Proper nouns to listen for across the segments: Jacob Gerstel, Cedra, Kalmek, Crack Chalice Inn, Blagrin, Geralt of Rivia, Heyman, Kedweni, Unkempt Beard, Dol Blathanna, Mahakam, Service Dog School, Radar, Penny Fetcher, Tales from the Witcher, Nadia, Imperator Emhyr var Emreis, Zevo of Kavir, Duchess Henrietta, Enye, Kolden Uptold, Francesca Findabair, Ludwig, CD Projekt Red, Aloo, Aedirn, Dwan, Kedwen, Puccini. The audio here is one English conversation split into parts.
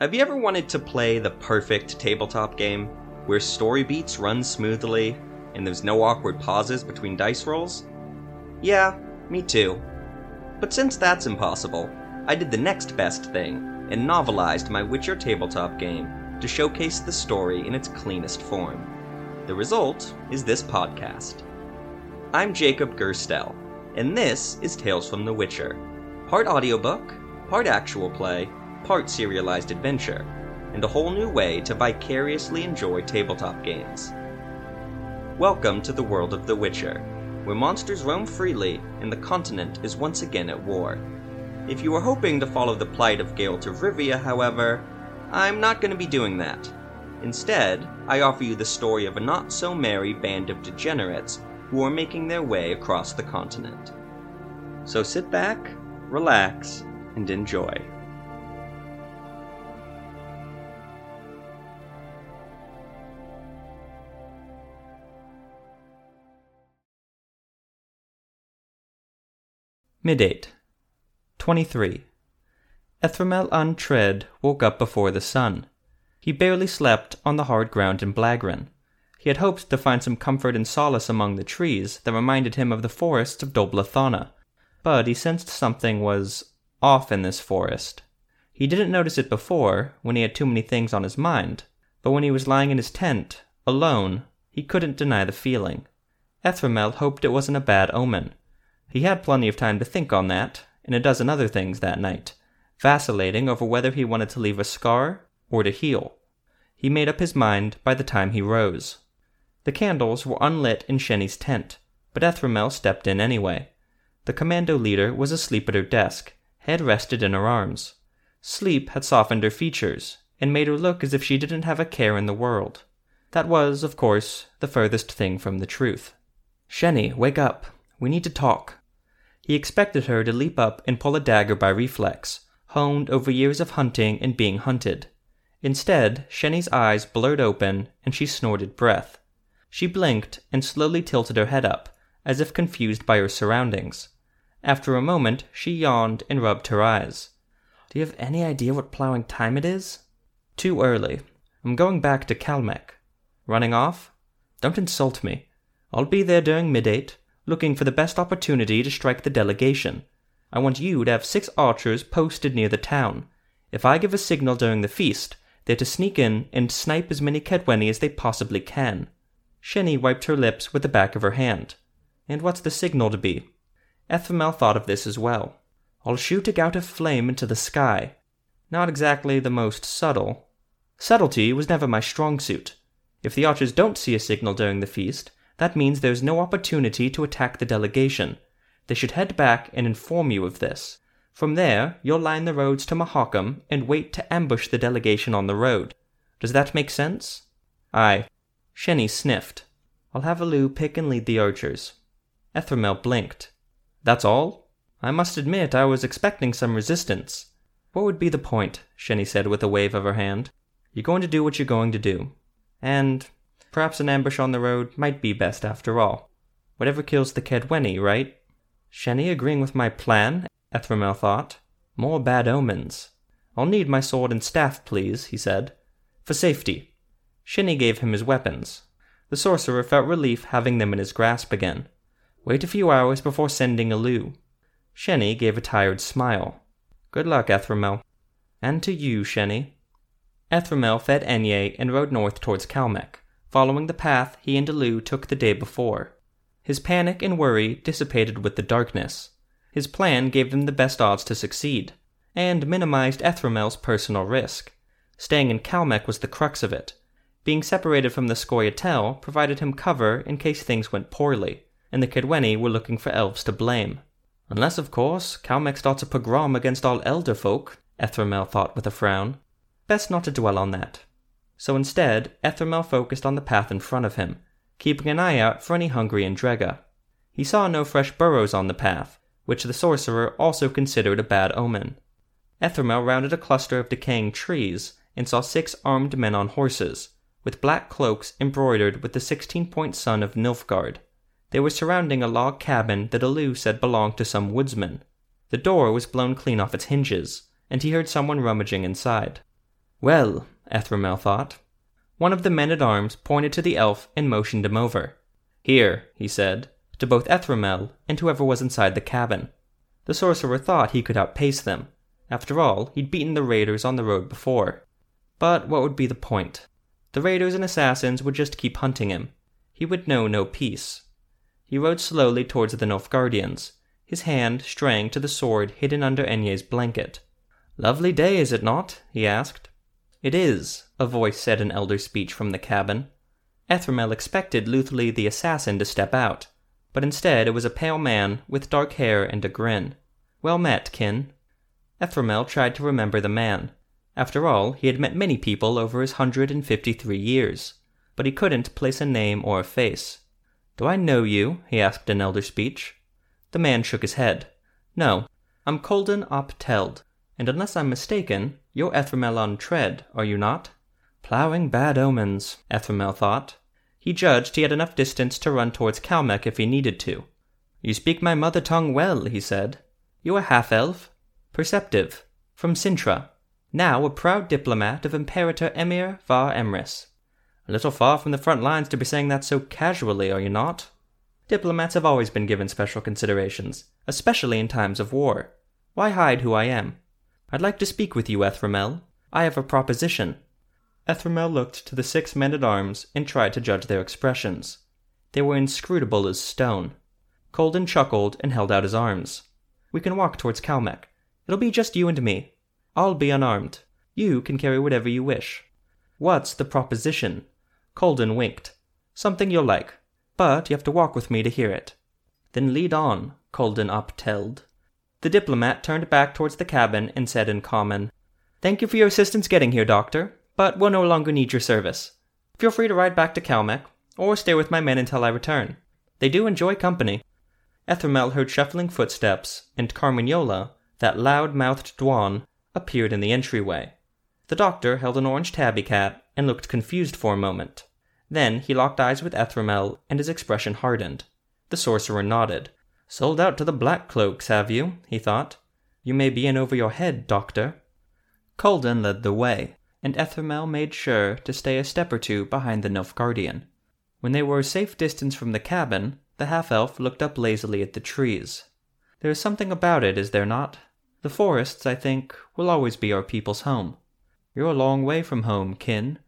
Have you ever wanted to play the perfect tabletop game, where story beats run smoothly, and there's no awkward pauses between dice rolls? Yeah, me too. But since that's impossible, I did the next best thing, and novelized my Witcher tabletop game to showcase the story in its cleanest form. The result is this podcast. I'm Jacob Gerstel, and this is Tales from the Witcher, part audiobook, part actual play, part serialized adventure, and a whole new way to vicariously enjoy tabletop games. Welcome to the world of The Witcher, where monsters roam freely and the continent is once again at war. If you were hoping to follow the plight of Geralt of Rivia, however, I'm not going to be doing that. Instead, I offer you the story of a not-so-merry band of degenerates who are making their way across the continent. So sit back, relax, and enjoy. Midate. 23. Ethrimel Ontred woke up before the sun. He barely slept on the hard ground in Blagrin. He had hoped to find some comfort and solace among the trees that reminded him of the forests of Dol Blathanna, but he sensed something was off in this forest. He didn't notice it before, when he had too many things on his mind, but when he was lying in his tent, alone, he couldn't deny the feeling. Ethrimel hoped it wasn't a bad omen. He had plenty of time to think on that, and a dozen other things that night, vacillating over whether he wanted to leave a scar or to heal. He made up his mind by the time he rose. The candles were unlit in Shenny's tent, but Ethrimel stepped in anyway. The commando leader was asleep at her desk, head rested in her arms. Sleep had softened her features, and made her look as if she didn't have a care in the world. That was, of course, the furthest thing from the truth. "Shenny, wake up. We need to talk." He expected her to leap up and pull a dagger by reflex, honed over years of hunting and being hunted. Instead, Shenny's eyes blurred open, and she snorted breath. She blinked and slowly tilted her head up, as if confused by her surroundings. After a moment, she yawned and rubbed her eyes. "Do you have any idea what plowing time it is?" "Too early. I'm going back to Kalmek." "Running off?" "Don't insult me. I'll be there during midate, looking for the best opportunity to strike the delegation. I want you to have 6 archers posted near the town. If I give a signal during the feast, they're to sneak in and snipe as many Kedweni as they possibly can." Shenny wiped her lips with the back of her hand. "And what's the signal to be?" Ethrimel thought of this as well. "I'll shoot a gout of flame into the sky." Not exactly the most subtle. Subtlety was never my strong suit. If the archers don't see a signal during the feast, that means there's no opportunity to attack the delegation. They should head back and inform you of this. From there, you'll line the roads to Mahakam and wait to ambush the delegation on the road. Does that make sense?" "Aye." Shenny sniffed. "I'll have Aloo pick and lead the archers." Ethrimel blinked. "That's all? I must admit I was expecting some resistance." "What would be the point?" Shenny said with a wave of her hand. "You're going to do what you're going to do. And perhaps an ambush on the road might be best after all. Whatever kills the Kedweni, right?" Shenny agreeing with my plan, Ethrimel thought. More bad omens. "I'll need my sword and staff, please," he said. "For safety." Shenny gave him his weapons. The sorcerer felt relief having them in his grasp again. "Wait a few hours before sending Aloo." Shenny gave a tired smile. "Good luck, Ethrimel." "And to you, Shenny." Ethrimel fed Enye and rode north towards Kalmek, following the path he and Aloo took the day before. His panic and worry dissipated with the darkness. His plan gave them the best odds to succeed, and minimized Ethrimel's personal risk. Staying in Kalmek was the crux of it. Being separated from the Scoia'tael provided him cover in case things went poorly, and the Kedweni were looking for elves to blame. "Unless, of course, Kalmek starts a pogrom against all elder folk," Ethrimel thought with a frown. Best not to dwell on that. So instead, Ethrimel focused on the path in front of him, keeping an eye out for any hungry Andrega. He saw no fresh burrows on the path, which the sorcerer also considered a bad omen. Ethrimel rounded a cluster of decaying trees and saw 6 armed men on horses, with black cloaks embroidered with the 16-point sun of Nilfgaard. They were surrounding a log cabin that Aloo said belonged to some woodsman. The door was blown clean off its hinges, and he heard someone rummaging inside. Well, Ethrimel thought. One of the men-at-arms pointed to the elf and motioned him over. Here, he said, to both Ethrimel and whoever was inside the cabin. The sorcerer thought he could outpace them. After all, he'd beaten the raiders on the road before. But what would be the point? The raiders and assassins would just keep hunting him. He would know no peace. He rode slowly towards the Nilfgaardians, his hand straying to the sword hidden under Enye's blanket. "Lovely day, is it not?" he asked. "It is," a voice said in Elder speech from the cabin. Ethrimel expected Luthley the assassin to step out, but instead it was a pale man with dark hair and a grin. "Well met, kin." Ethrimel tried to remember the man. After all, he had met many people over his 153 years, but he couldn't place a name or a face. "Do I know you?" he asked in Elder speech. The man shook his head. "No, I'm Kolden Uptold, and unless I'm mistaken, you're Ethrimel Ontred, are you not?" Plowing bad omens, Ethrimel thought. He judged he had enough distance to run towards Kalmek if he needed to. "You speak my mother tongue well," he said. "You a half-elf? Perceptive. From Sintra. Now a proud diplomat of Imperator Emhyr var Emreis. A little far from the front lines to be saying that so casually, are you not?" Diplomats have always been given special considerations, especially in times of war. Why hide who I am? "I'd like to speak with you, Ethrimel. I have a proposition." Ethrimel looked to the 6 men-at-arms and tried to judge their expressions. They were inscrutable as stone. Kolden chuckled and held out his arms. "We can walk towards Kalmek. It'll be just you and me. I'll be unarmed. You can carry whatever you wish." "What's the proposition?" Kolden winked. "Something you'll like, but you have to walk with me to hear it." "Then lead on, Kolden Uptold." The diplomat turned back towards the cabin and said in common, "Thank you for your assistance getting here, Doctor, but we'll no longer need your service. Feel free to ride back to Kalmek, or stay with my men until I return. They do enjoy company." Ethrimel heard shuffling footsteps, and Carmignola, that loud-mouthed Dwan, appeared in the entryway. The doctor held an orange tabby cat and looked confused for a moment. Then he locked eyes with Ethrimel, and his expression hardened. The sorcerer nodded. "Sold out to the black cloaks, have you?" he thought. "You may be in over your head, Doctor." Kolden led the way, and Ethrimel made sure to stay a step or two behind the Nilfgaardian. When they were a safe distance from the cabin, the half-elf looked up lazily at the trees. "There is something about it, is there not? The forests, I think, will always be our people's home. You're a long way from home, kin.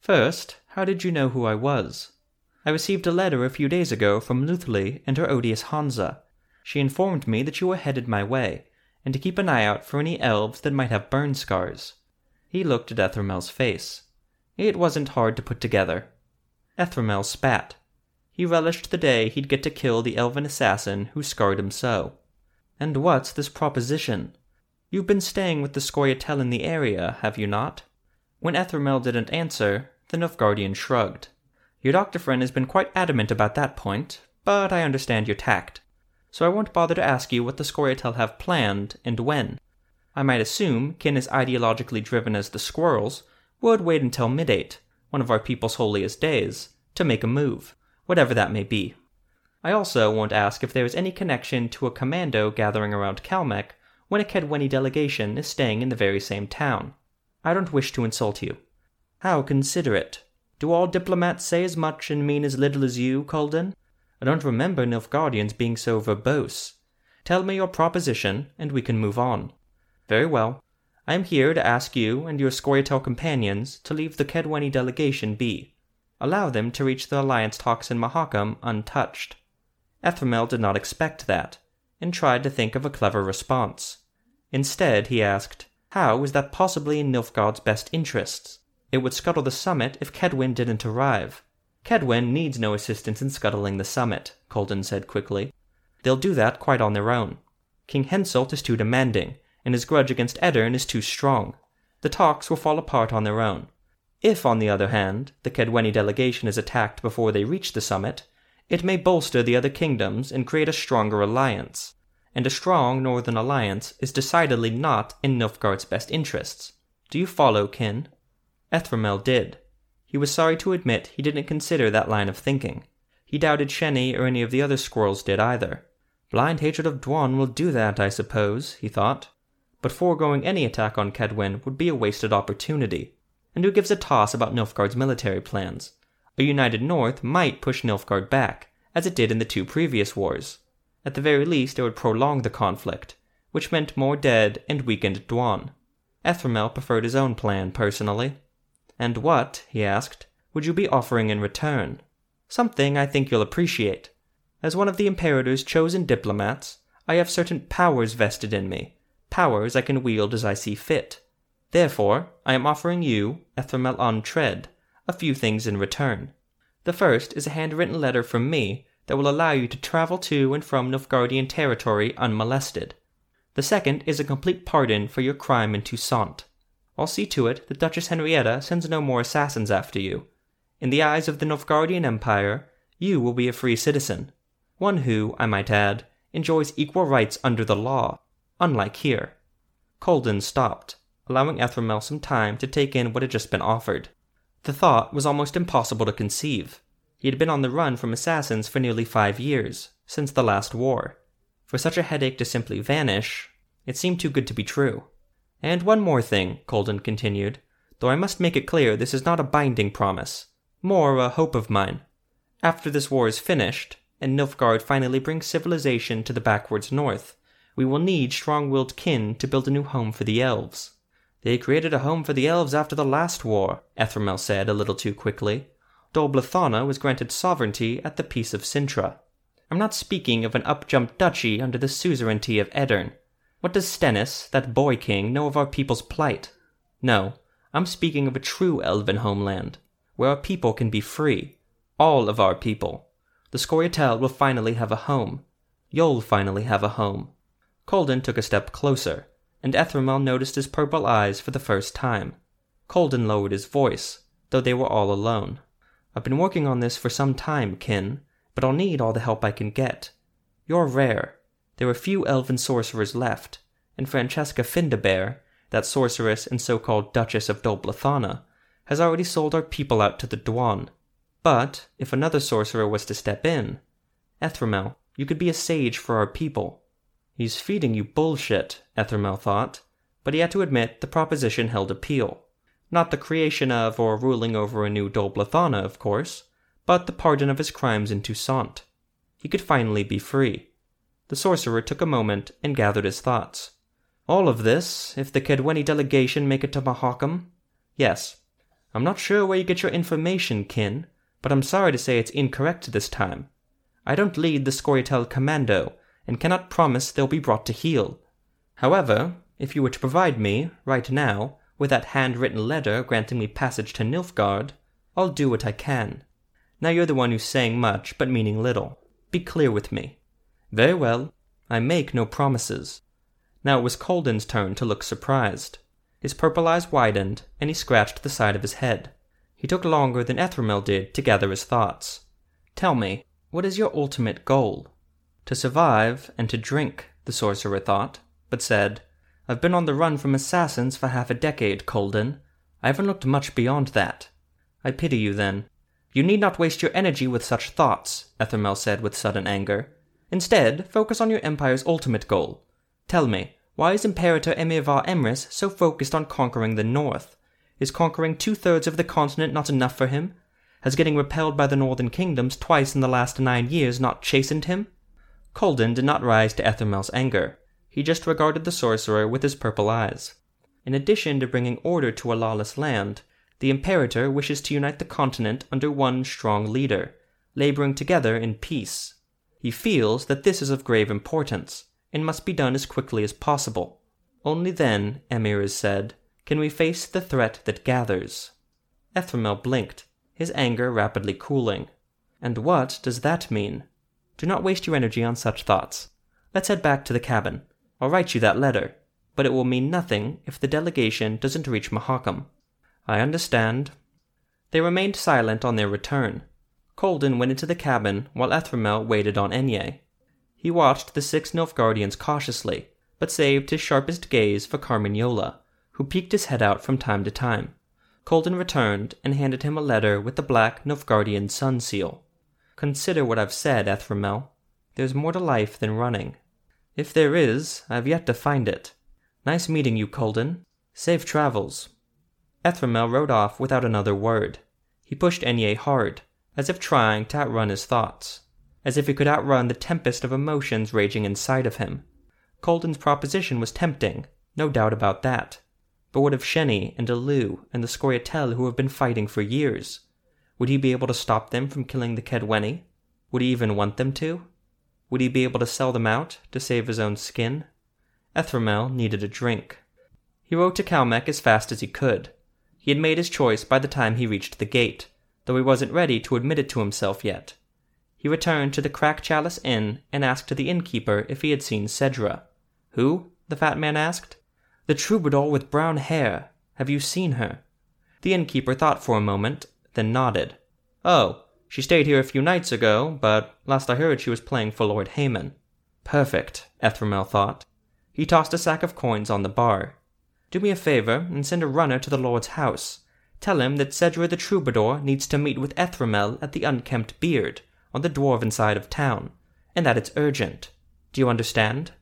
First, how did you know who I was?" "I received a letter a few days ago from Luthley and her odious Hanza. She informed me that you were headed my way, and to keep an eye out for any elves that might have burn scars." He looked at Ethrimel's face. It wasn't hard to put together. Ethrimel spat. He relished the day he'd get to kill the elven assassin who scarred him so. "And what's this proposition? You've been staying with the Scoia'tael in the area, have you not?" When Ethrimel didn't answer, the Nilfgaardian shrugged. "Your doctor friend has been quite adamant about that point, but I understand your tact. So I won't bother to ask you what the Scoia'tael have planned and when. I might assume kin as ideologically driven as the squirrels would wait until mid-8, one of our people's holiest days, to make a move, whatever that may be. I also won't ask if there is any connection to a commando gathering around Kalmek when a Kedweni delegation is staying in the very same town. I don't wish to insult you." "How considerate. Do all diplomats say as much and mean as little as you, Kolden? I don't remember Nilfgaardians being so verbose. Tell me your proposition, and we can move on." "Very well. I am here to ask you and your Scoia'tael companions to leave the Kedweni delegation be. Allow them to reach the alliance talks in Mahakam untouched." Ethrimel did not expect that, and tried to think of a clever response. Instead, he asked, "How is that possibly in Nilfgaard's best interests? It would scuttle the summit if Kedwin didn't arrive." "Kedwin needs no assistance in scuttling the summit," Kolden said quickly. "They'll do that quite on their own. King Henselt is too demanding, and his grudge against Aedirn is too strong. The talks will fall apart on their own. If, on the other hand, the Kedweni delegation is attacked before they reach the summit, it may bolster the other kingdoms and create a stronger alliance. And a strong northern alliance is decidedly not in Nilfgaard's best interests. Do you follow, kin?" Ethrimel did. He was sorry to admit he didn't consider that line of thinking. He doubted Shenny or any of the other squirrels did either. Blind hatred of Dwan will do that, I suppose, he thought. But foregoing any attack on Kedwen would be a wasted opportunity, and who gives a toss about Nilfgaard's military plans. A united North might push Nilfgaard back, as it did in the two previous wars. At the very least, it would prolong the conflict, which meant more dead and weakened Dwan. Ethrimel preferred his own plan, personally. "And what," he asked, "would you be offering in return?" "Something I think you'll appreciate. As one of the Imperator's chosen diplomats, I have certain powers vested in me, powers I can wield as I see fit. Therefore, I am offering you, Ethrimel Ontred, a few things in return. The first is a handwritten letter from me that will allow you to travel to and from Nilfgaardian territory unmolested. The second is a complete pardon for your crime in Toussaint. I'll see to it that Duchess Henrietta sends no more assassins after you. In the eyes of the Nilfgaardian Empire, you will be a free citizen, one who, I might add, enjoys equal rights under the law, unlike here." Kolden stopped, allowing Ethrimel some time to take in what had just been offered. The thought was almost impossible to conceive. He had been on the run from assassins for nearly 5 years, since the last war. For such a headache to simply vanish, it seemed too good to be true. "And one more thing," Kolden continued, "though I must make it clear this is not a binding promise, more a hope of mine. After this war is finished, and Nilfgaard finally brings civilization to the backwards north, we will need strong-willed kin to build a new home for the elves." "They created a home for the elves after the last war," Ethrimel said a little too quickly. "Dol Blathanna was granted sovereignty at the Peace of Sintra. I'm not speaking of an upjumped duchy under the suzerainty of Aedirn. What does Stennis, that boy king, know of our people's plight? No, I'm speaking of a true elven homeland, where our people can be free. All of our people. The Scoia'tael will finally have a home. You'll finally have a home." Kolden took a step closer, and Ethrimel noticed his purple eyes for the first time. Kolden lowered his voice, though they were all alone. "I've been working on this for some time, kin, but I'll need all the help I can get. You're rare. There are few elven sorcerers left, and Francesca Findabair, that sorceress and so-called Duchess of Dol Blathanna, has already sold our people out to the Dwan. But, if another sorcerer was to step in, Ethrimel, you could be a sage for our people." He's feeding you bullshit, Ethrimel thought, but he had to admit the proposition held appeal. Not the creation of or ruling over a new Dol Blathanna, of course, but the pardon of his crimes in Toussaint. He could finally be free. The sorcerer took a moment and gathered his thoughts. "All of this, if the Kedweni delegation make it to Mahakam? Yes. I'm not sure where you get your information, kin, but I'm sorry to say it's incorrect this time. I don't lead the Scoia'tael Commando, and cannot promise they'll be brought to heel. However, if you were to provide me, right now, with that handwritten letter granting me passage to Nilfgaard, I'll do what I can. Now you're the one who's saying much but meaning little. Be clear with me." "Very well. I make no promises." Now it was Kolden's turn to look surprised. His purple eyes widened, and he scratched the side of his head. He took longer than Ethrimel did to gather his thoughts. "Tell me, what is your ultimate goal?" "To survive and to drink," the sorcerer thought, but said, "I've been on the run from assassins for 50 decades, Kolden. I haven't looked much beyond that." "I pity you, then." "You need not waste your energy with such thoughts," Ethrimel said with sudden anger. "Instead, focus on your empire's ultimate goal. Tell me, why is Imperator Emhyr var Emreis so focused on conquering the North? Is conquering 2/3 of the continent not enough for him? Has getting repelled by the northern kingdoms twice in the last 9 years not chastened him?" Kolden did not rise to Ethrimel's anger. He just regarded the sorcerer with his purple eyes. "In addition to bringing order to a lawless land, the Imperator wishes to unite the continent under one strong leader, laboring together in peace. He feels that this is of grave importance, and must be done as quickly as possible. Only then, Emhyr is said, can we face the threat that gathers." Ethrimel blinked, his anger rapidly cooling. "And what does that mean? Do not waste your energy on such thoughts. Let's head back to the cabin. I'll write you that letter, but it will mean nothing if the delegation doesn't reach Mahakam." "I understand." They remained silent on their return. Kolden went into the cabin while Ethrimel waited on Enye. He watched the 6 Nilfgaardians cautiously, but saved his sharpest gaze for Carmignola, who peeked his head out from time to time. Kolden returned and handed him a letter with the black Nilfgaardian sun seal. "Consider what I've said, Ethrimel. There's more to life than running. If there is, I've yet to find it. Nice meeting you, Kolden. Safe travels." Ethrimel rode off without another word. He pushed Enye hard, as if trying to outrun his thoughts, as if he could outrun the tempest of emotions raging inside of him. Kolden's proposition was tempting, no doubt about that. But what of Shenny and Aloo and the Scoia'tael who have been fighting for years? Would he be able to stop them from killing the Kedweni? Would he even want them to? Would he be able to sell them out to save his own skin? Ethrimel needed a drink. He rode to Kalmek as fast as he could. He had made his choice by the time he reached the gate, though he wasn't ready to admit it to himself yet. He returned to the Crack Chalice Inn and asked the innkeeper if he had seen Cedra. "Who?" the fat man asked. "The troubadour with brown hair. Have you seen her?" The innkeeper thought for a moment, then nodded. "Oh, she stayed here a few nights ago, but last I heard she was playing for Lord Heyman." Perfect, Ethrimel thought. He tossed a sack of coins on the bar. "Do me a favor and send a runner to the Lord's house. Tell him that Cedra the troubadour needs to meet with Ethrimel at the Unkempt Beard, on the dwarven side of town, and that it's urgent. Do you understand?"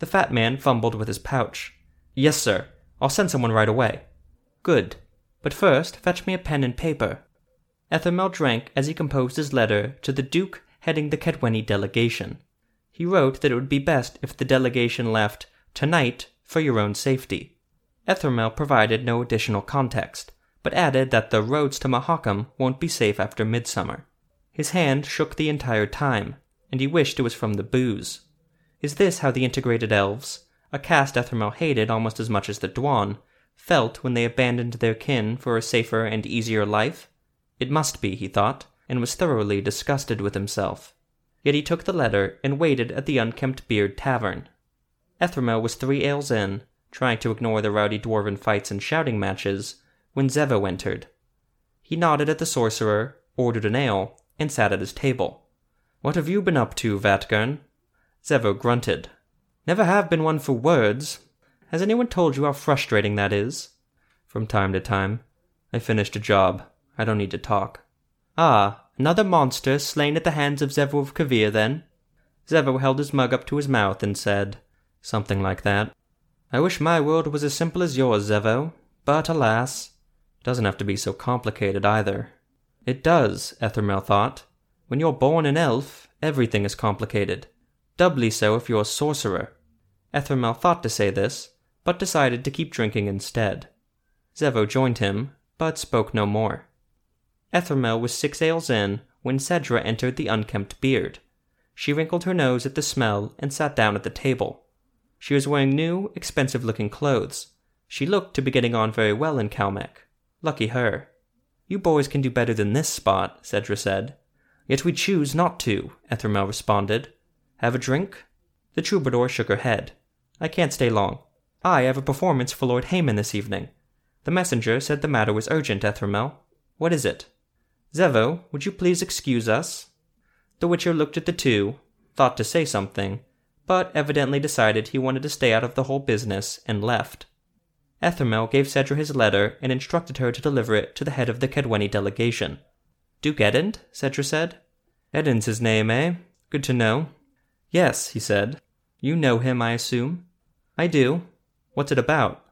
The fat man fumbled with his pouch. "Yes, sir. I'll send someone right away." "Good. But first, fetch me a pen and paper." Ethrimel drank as he composed his letter to the Duke heading the Kedweni delegation. He wrote that it would be best if the delegation left tonight for your own safety. Ethrimel provided no additional context, but added that the roads to Mahakam won't be safe after midsummer. His hand shook the entire time, and he wished it was from the booze. Is this how the integrated elves, a caste Ethrimel hated almost as much as the Dwan, felt when they abandoned their kin for a safer and easier life? It must be, he thought, and was thoroughly disgusted with himself. Yet he took the letter and waited at the Unkempt Beard tavern. Ethrimel was 3 ales in, trying to ignore the rowdy dwarven fights and shouting matches, when Zevo entered. He nodded at the sorcerer, ordered an ale, and sat at his table. "What have you been up to, Vatgern?" Zevo grunted. "Never have been one for words. Has anyone told you how frustrating that is?" "From time to time. I finished a job. I don't need to talk." "Ah, another monster slain at the hands of Zevo of Kavir, then?" Zevo held his mug up to his mouth and said, "Something like that." "I wish my world was as simple as yours, Zevo. But alas, it doesn't have to be so complicated either." It does, Ethrimel thought. When you're born an elf, everything is complicated. Doubly so if you're a sorcerer. Ethrimel thought to say this, but decided to keep drinking instead. Zevo joined him, but spoke no more. Ethrimel was 6 ales in when Cedra entered the Unkempt Beard. She wrinkled her nose at the smell and sat down at the table. She was wearing new, expensive-looking clothes. She looked to be getting on very well in Kalmek. Lucky her. "You boys can do better than this spot," Cedra said. "Yet we choose not to," Ethrimel responded. "Have a drink?" The troubadour shook her head. "I can't stay long. I have a performance for Lord Heyman this evening. The messenger said the matter was urgent, Ethrimel. What is it?" "Zevo, would you please excuse us?" The Witcher looked at the two, thought to say something, but evidently decided he wanted to stay out of the whole business and left. Ethrimel gave Cedra his letter and instructed her to deliver it to the head of the Kedweni delegation. "Duke Edend?" Cedra said. "Edend's his name, eh? Good to know." "Yes," he said. "You know him, I assume?" "I do." "What's it about?"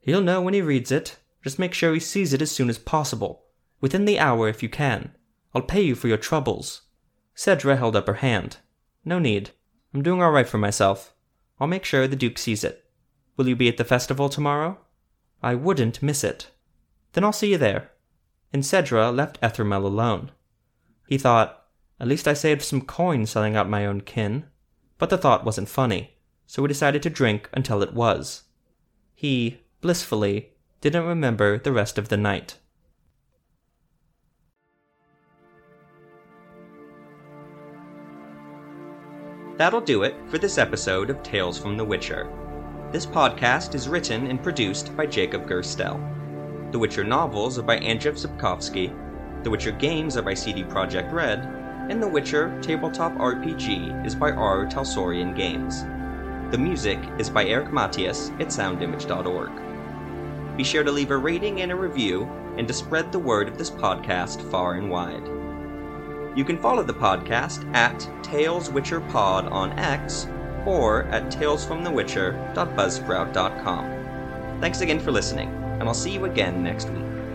"He'll know when he reads it. Just make sure he sees it as soon as possible. Within the hour if you can. I'll pay you for your troubles." Cedra held up her hand. "No need. I'm doing all right for myself. I'll make sure the Duke sees it. Will you be at the festival tomorrow?" "I wouldn't miss it." "Then I'll see you there." And Cedra left Ethrimel alone. He thought, at least I saved some coin selling out my own kin. But the thought wasn't funny, so he decided to drink until it was. He, blissfully, didn't remember the rest of the night. That'll do it for this episode of Tales from the Witcher. This podcast is written and produced by Jacob Gerstel. The Witcher novels are by Andrzej Sapkowski, The Witcher games are by CD Projekt Red, and The Witcher Tabletop RPG is by R. Talsorian Games. The music is by Eric Matias at soundimage.org. Be sure to leave a rating and a review, and to spread the word of this podcast far and wide. You can follow the podcast at TalesWitcherPod on X, or at talesfromthewitcher.buzzsprout.com. Thanks again for listening. and I'll see you again next week.